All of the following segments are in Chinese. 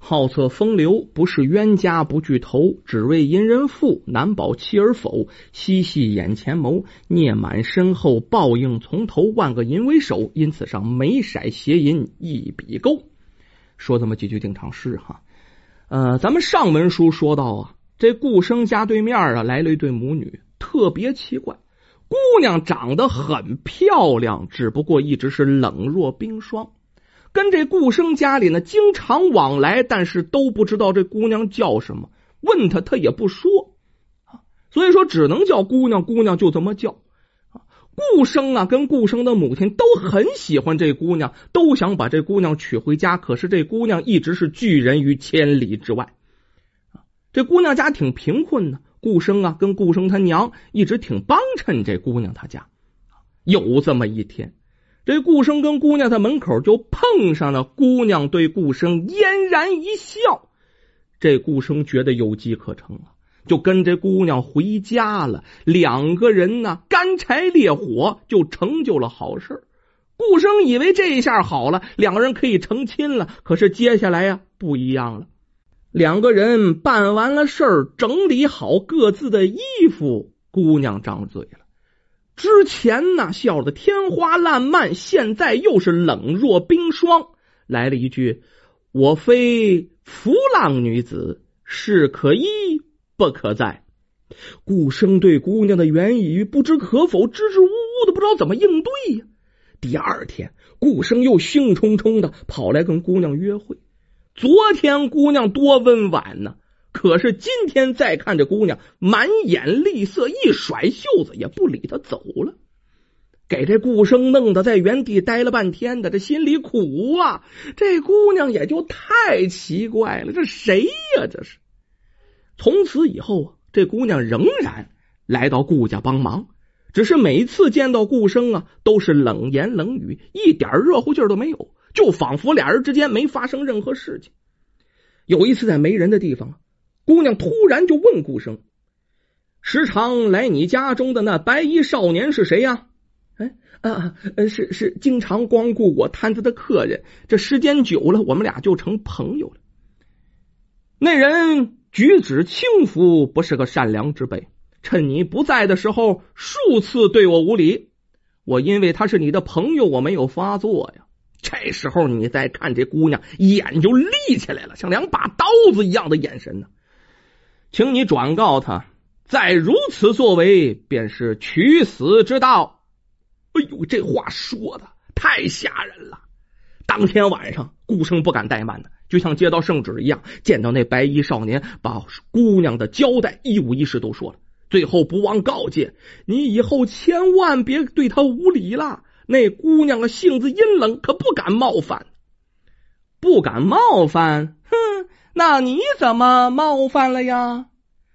好测风流，不是冤家不聚头。只为淫人妇，难保妻儿否。嬉戏眼前谋，孽满身后，报应从头。万个淫为首，因此上眉色斜吟一笔勾。说这么几句定场诗哈。咱们上文书说到啊，这顾生家对面啊来了一对母女，特别奇怪。姑娘长得很漂亮，只不过一直是冷若冰霜。跟这顾生家里呢经常往来，但是都不知道这姑娘叫什么，问她她也不说，所以说只能叫姑娘，姑娘就这么叫。顾生啊跟顾生的母亲都很喜欢这姑娘，都想把这姑娘娶回家，可是这姑娘一直是拒人于千里之外。这姑娘家挺贫困的，顾生啊跟顾生他娘一直挺帮衬这姑娘他家。有这么一天，这顾生跟姑娘在门口就碰上了，姑娘对顾生嫣然一笑，这顾生觉得有机可乘了，就跟这姑娘回家了。两个人呢干柴烈火，就成就了好事。顾生以为这一下好了，两个人可以成亲了，可是接下来呀不一样了。两个人办完了事儿，整理好各自的衣服，姑娘张嘴了。之前呢笑得天花烂漫，现在又是冷若冰霜，来了一句：我非浮浪女子，是可依不可在。顾生对姑娘的原语不知可否，支支吾吾的不知道怎么应对呀。第二天顾生又兴冲冲的跑来跟姑娘约会。昨天姑娘多温婉呢，可是今天再看这姑娘满眼厉色，一甩袖子也不理她走了，给这顾生弄得在原地待了半天的，这心里苦啊，这姑娘也就太奇怪了，这谁呀这是。从此以后啊，这姑娘仍然来到顾家帮忙，只是每次见到顾生啊都是冷言冷语，一点热乎劲儿都没有，就仿佛俩人之间没发生任何事情。有一次在没人的地方，姑娘突然就问顾生：时常来你家中的那白衣少年是谁呀？是经常光顾我摊子的客人，这时间久了我们俩就成朋友了。那人举止轻浮，不是个善良之辈，趁你不在的时候数次对我无礼，我因为他是你的朋友我没有发作呀。这时候你再看这姑娘眼就立起来了，像两把刀子一样的眼神呢。请你转告他，再如此作为便是取死之道。哎呦，这话说的太吓人了。当天晚上顾生不敢怠慢的，就像接到圣旨一样，见到那白衣少年，把姑娘的交代一五一十都说了，最后不忘告诫你以后千万别对他无礼了，那姑娘的性子阴冷，可不敢冒犯。不敢冒犯？哼，那你怎么冒犯了呀？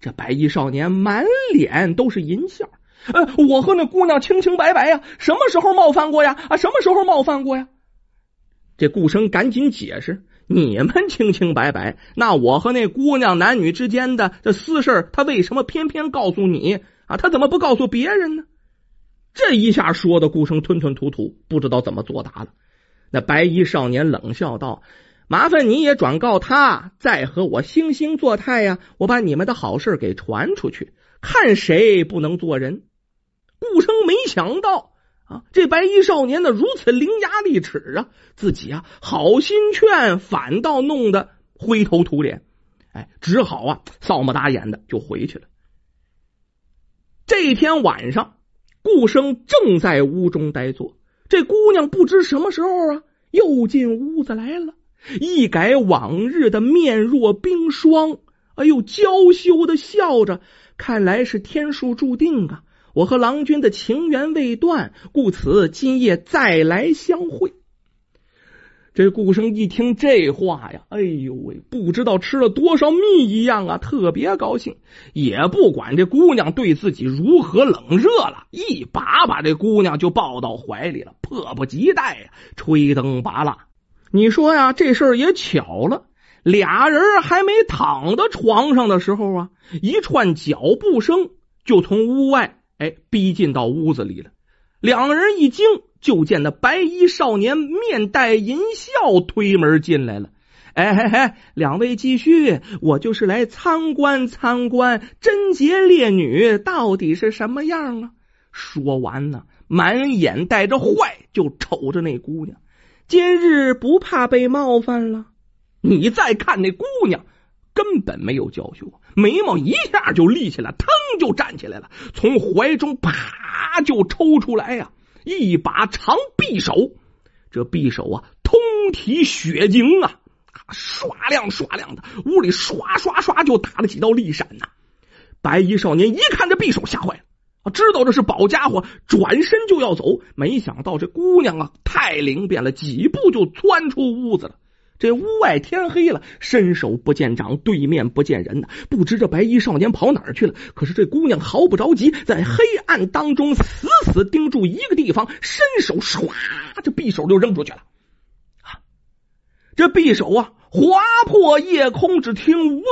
这白衣少年满脸都是淫笑。我和那姑娘清清白白呀，什么时候冒犯过呀？什么时候冒犯过呀？这顾生赶紧解释：你们清清白白，那我和那姑娘男女之间的这私事，他为什么偏偏告诉你啊？他怎么不告诉别人呢？这一下说的顾生吞吞吐吐，不知道怎么作答了。那白衣少年冷笑道：麻烦你也转告他，再和我惺惺作态呀，我把你们的好事给传出去，看谁不能做人。顾生没想到啊，这白衣少年的如此伶牙俐齿啊，自己啊好心劝，反倒弄得灰头土脸，只好啊扫目打眼的就回去了。这天晚上顾生正在屋中呆坐，这姑娘不知什么时候啊又进屋子来了，一改往日的面若冰霜，哎呦娇羞的笑着，看来是天数注定啊，我和郎君的情缘未断，故此今夜再来相会。这顾生一听这话呀，哎呦喂，不知道吃了多少蜜一样啊，特别高兴，也不管这姑娘对自己如何冷热了，一把这姑娘就抱到怀里了，迫不及待呀，吹灯拔蜡。你说呀，这事儿也巧了，俩人还没躺到床上的时候啊，一串脚步声就从屋外逼近到屋子里了。两人一惊，就见那白衣少年面带淫笑推门进来了。哎，两位继续，我就是来参观参观贞洁烈女到底是什么样啊。说完呢，满眼带着坏就瞅着那姑娘，今日不怕被冒犯了。你再看那姑娘根本没有娇羞，眉毛一下就立起来，腾就站起来了，从怀中啪就抽出来呀、一把长匕首。这匕首啊，通体血晶啊，刷亮刷亮的，屋里刷刷刷就打了几道利闪呐、白衣少年一看这匕首吓坏了，知道这是宝家伙，转身就要走，没想到这姑娘啊太灵便了，几步就窜出屋子了。这屋外天黑了，伸手不见掌，对面不见人呢，不知这白衣少年跑哪儿去了。可是这姑娘毫不着急，在黑暗当中死死盯住一个地方，伸手唰，这匕首就扔出去了。这匕首啊划破夜空，只听嗡嗡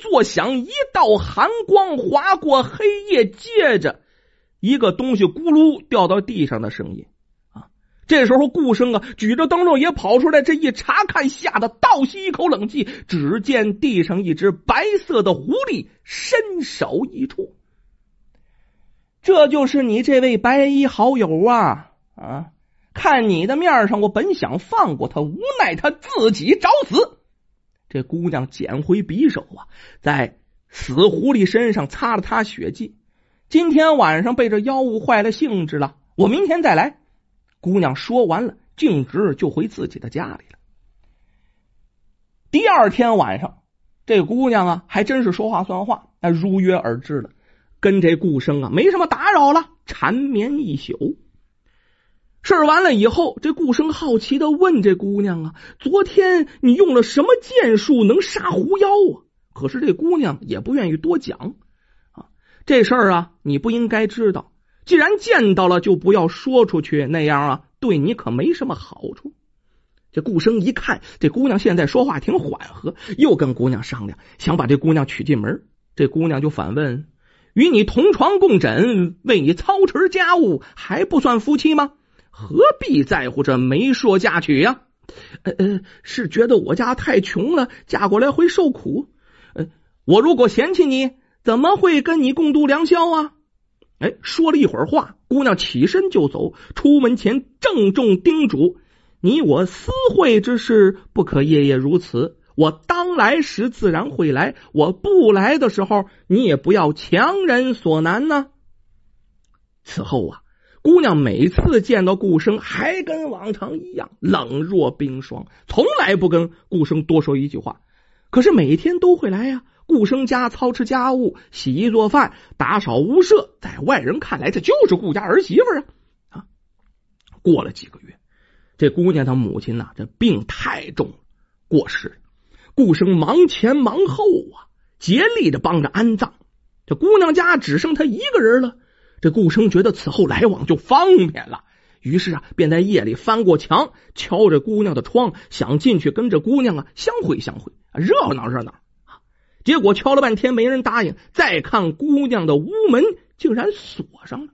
作响，一道寒光划过黑夜，接着一个东西咕噜掉到地上的声音。这时候顾生啊举着灯笼也跑出来，这一查看吓得倒吸一口冷气，只见地上一只白色的狐狸身首异处。这就是你这位白衣好友啊！看你的面上，我本想放过他，无奈他自己找死。这姑娘捡回匕首啊，在死狐狸身上擦了擦血迹。今天晚上被这妖物坏了兴致了，我明天再来。姑娘说完了，径直就回自己的家里了。第二天晚上，这姑娘啊还真是说话算话，那如约而至了，跟这顾生啊没什么打扰了，缠绵一宿。事儿完了以后，这顾生好奇的问这姑娘啊，昨天你用了什么剑术能杀狐妖啊？可是这姑娘也不愿意多讲啊，这事儿啊你不应该知道，既然见到了就不要说出去，那样啊对你可没什么好处。这顾生一看这姑娘现在说话挺缓和，又跟姑娘商量，想把这姑娘娶进门。这姑娘就反问，与你同床共枕，为你操持家务，还不算夫妻吗？何必在乎这媒妁嫁娶呀？是觉得我家太穷了，嫁过来会受苦。我如果嫌弃你，怎么会跟你共度良宵啊？说了一会儿话，姑娘起身就走，出门前郑重叮嘱，你我私会之事不可夜夜如此，我当来时自然会来，我不来的时候你也不要强人所难呢。此后啊，姑娘每次见到顾生还跟往常一样冷若冰霜，从来不跟顾生多说一句话。可是每天都会来呀、顾生家操持家务，洗衣做饭，打扫屋舍，在外人看来这就是顾家儿媳妇啊！过了几个月，这姑娘她母亲呐、这病太重了，过世了。顾生忙前忙后啊，竭力的帮着安葬。这姑娘家只剩她一个人了，这顾生觉得此后来往就方便了，于是啊，便在夜里翻过墙，敲着姑娘的窗，想进去跟着姑娘啊相会相会，热闹热闹。结果敲了半天没人答应，再看姑娘的屋门竟然锁上了。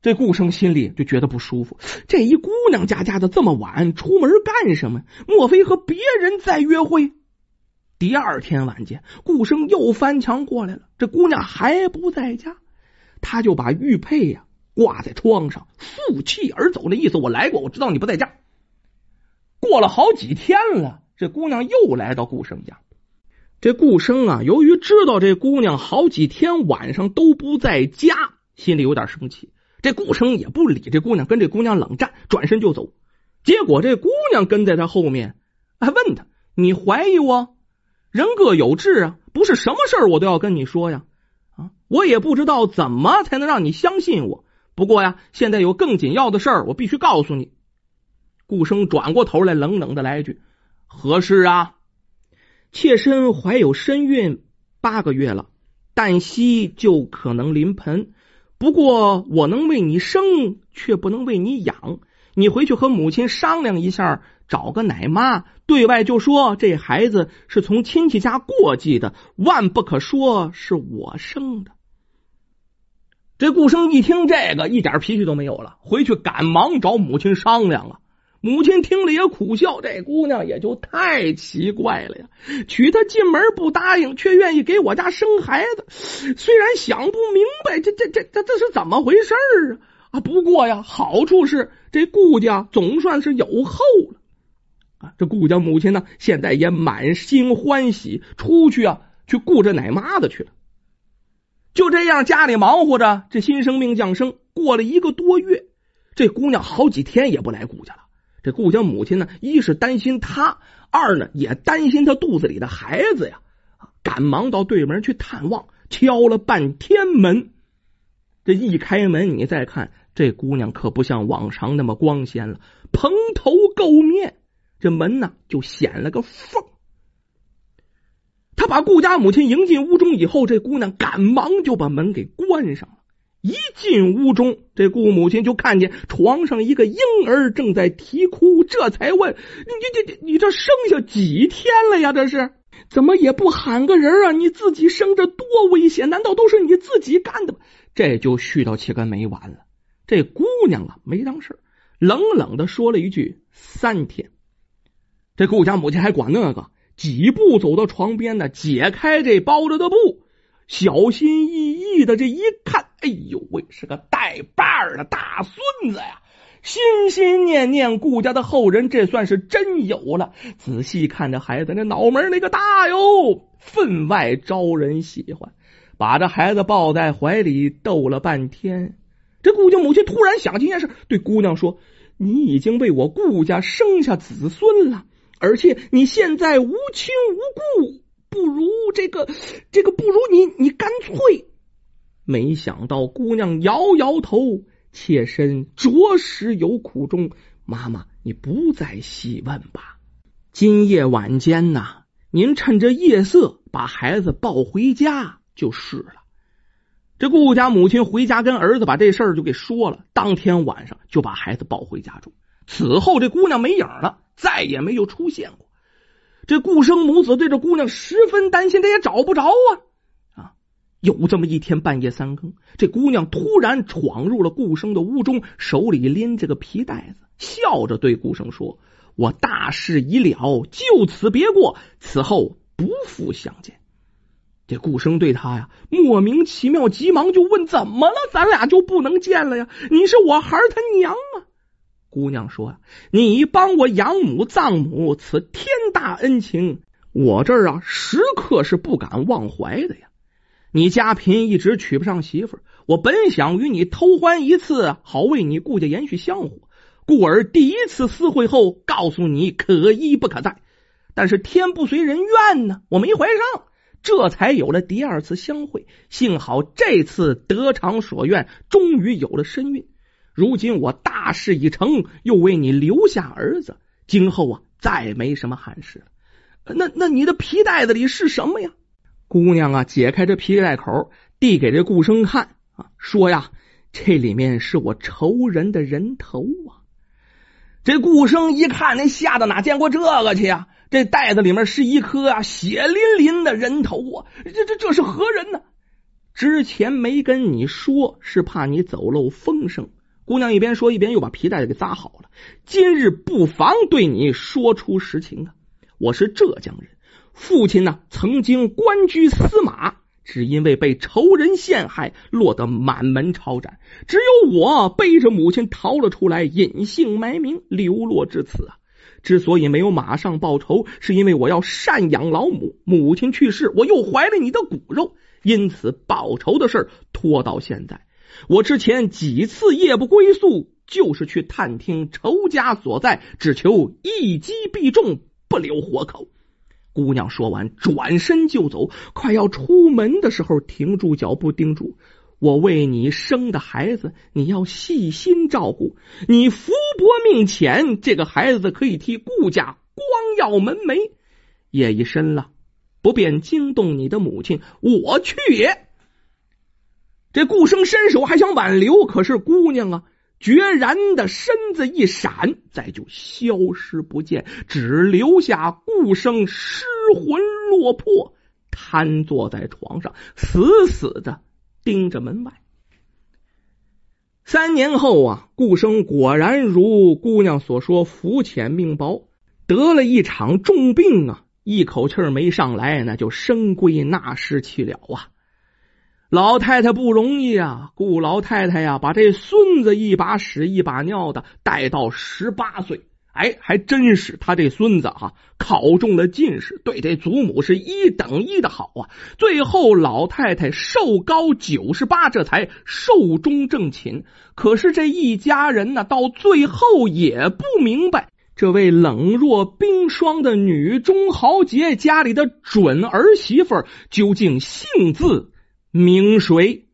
这顾生心里就觉得不舒服，这一姑娘家家的这么晚出门干什么？莫非和别人在约会？第二天晚间，顾生又翻墙过来了，这姑娘还不在家，他就把玉佩挂在窗上，负气而走，那意思我来过，我知道你不在家。过了好几天了，这姑娘又来到顾生家。这顾生啊，由于知道这姑娘好几天晚上都不在家，心里有点生气。这顾生也不理这姑娘，跟这姑娘冷战，转身就走。结果这姑娘跟在他后面，还问他，你怀疑我？人各有志啊，不是什么事儿我都要跟你说呀。我也不知道怎么才能让你相信我，不过呀，现在有更紧要的事儿，我必须告诉你。顾生转过头来，冷冷的来一句，何事啊？妾身怀有身孕8个月了，旦夕就可能临盆，不过我能为你生，却不能为你养。你回去和母亲商量一下，找个奶妈，对外就说这孩子是从亲戚家过继的，万不可说是我生的。这顾生一听这个，一点脾气都没有了，回去赶忙找母亲商量啊。母亲听了也苦笑，这姑娘也就太奇怪了呀，娶她进门不答应，却愿意给我家生孩子。虽然想不明白这是怎么回事儿啊，不过呀，好处是这顾家总算是有后了啊。这顾家母亲呢，现在也满心欢喜，出去啊去顾着奶妈子去了。就这样家里忙活着，这新生命降生过了1个多月，这姑娘好几天也不来顾家了。这顾家母亲呢，一是担心她，二呢也担心她肚子里的孩子呀，赶忙到对门去探望，敲了半天门。这一开门，你再看这姑娘可不像往常那么光鲜了，蓬头垢面，这门呢就显了个缝。他把顾家母亲迎进屋中以后，这姑娘赶忙就把门给关上了。一进屋中，这顾母亲就看见床上一个婴儿正在啼哭，这才问：你这生下几天了呀？这是怎么也不喊个人啊？你自己生着多危险，难道都是你自己干的吗？这就絮叨起个没完了。这姑娘啊没当事，冷冷的说了一句3天。这顾家母亲还管那个，几步走到床边呢，解开这包着的布，小心翼翼的这一看，哎呦喂，是个带把的大孙子呀！心心念念顾家的后人，这算是真有了。仔细看这孩子，那脑门那个大哟，分外招人喜欢。把这孩子抱在怀里逗了半天，这顾家母亲突然想起一件事，对姑娘说：你已经为我顾家生下子孙了，而且你现在无亲无故，不如你干脆。没想到姑娘摇摇头，妾身着实有苦衷，妈妈你不再细问吧。今夜晚间呐，您趁着夜色把孩子抱回家就是了。这顾家母亲回家跟儿子把这事儿就给说了，当天晚上就把孩子抱回家住。此后这姑娘没影了，再也没有出现过。这顾生母子对这姑娘十分担心，她也找不着啊。有这么一天半夜3更，这姑娘突然闯入了顾生的屋中，手里拎着个皮袋子，笑着对顾生说：我大事已了，就此别过，此后不复相见。这顾生对他呀莫名其妙，急忙就问：怎么了？咱俩就不能见了呀？你是我孩儿他娘啊。姑娘说：你帮我养母葬母，此天大恩情，我这儿啊时刻是不敢忘怀的呀。你家贫，一直娶不上媳妇，我本想与你偷欢一次，好为你顾家延续香火，故而第一次私会后告诉你可一不可再，但是天不随人愿呢，我没怀上，这才有了第二次相会。幸好这次得偿所愿，终于有了身孕。如今我大事已成，又为你留下儿子，今后啊再没什么憾事了。那你的皮袋子里是什么呀？姑娘啊解开这皮袋口，递给这顾生看啊，说呀：这里面是我仇人的人头啊。这顾生一看，那吓得哪见过这个去呀？这袋子里面是一颗啊血淋淋的人头啊，这是何人呢？之前没跟你说，是怕你走漏风声。姑娘一边说一边又把皮带子给扎好了。今日不妨对你说出实情啊。我是浙江人，父亲呢曾经官居司马，只因为被仇人陷害，落得满门抄斩，只有我背着母亲逃了出来，隐姓埋名流落至此啊。之所以没有马上报仇，是因为我要赡养老母，母亲去世，我又怀了你的骨肉，因此报仇的事拖到现在。我之前几次夜不归宿，就是去探听仇家所在，只求一击必中，不留活口。姑娘说完转身就走，快要出门的时候停住脚步，叮嘱我：为你生的孩子你要细心照顾，你福薄命浅，这个孩子可以替顾家光耀门楣。夜已深了，不便惊动你的母亲，我去也。这顾生伸手还想挽留，可是姑娘啊决然的身子一闪，再就消失不见，只留下顾生失魂落魄，瘫坐在床上，死死的盯着门外。3年后啊，顾生果然如姑娘所说，福浅命薄，得了一场重病啊，一口气没上来，那就生归纳失去了啊。老太太不容易啊，顾老太太呀、把这孙子一把屎一把尿的带到18岁，哎，还真是他这孙子啊考中了进士，对这祖母是一等一的好啊。最后老太太寿高98，这才寿终正寝。可是这一家人呢，到最后也不明白这位冷若冰霜的女中豪杰家里的准儿媳妇究竟姓字名谁。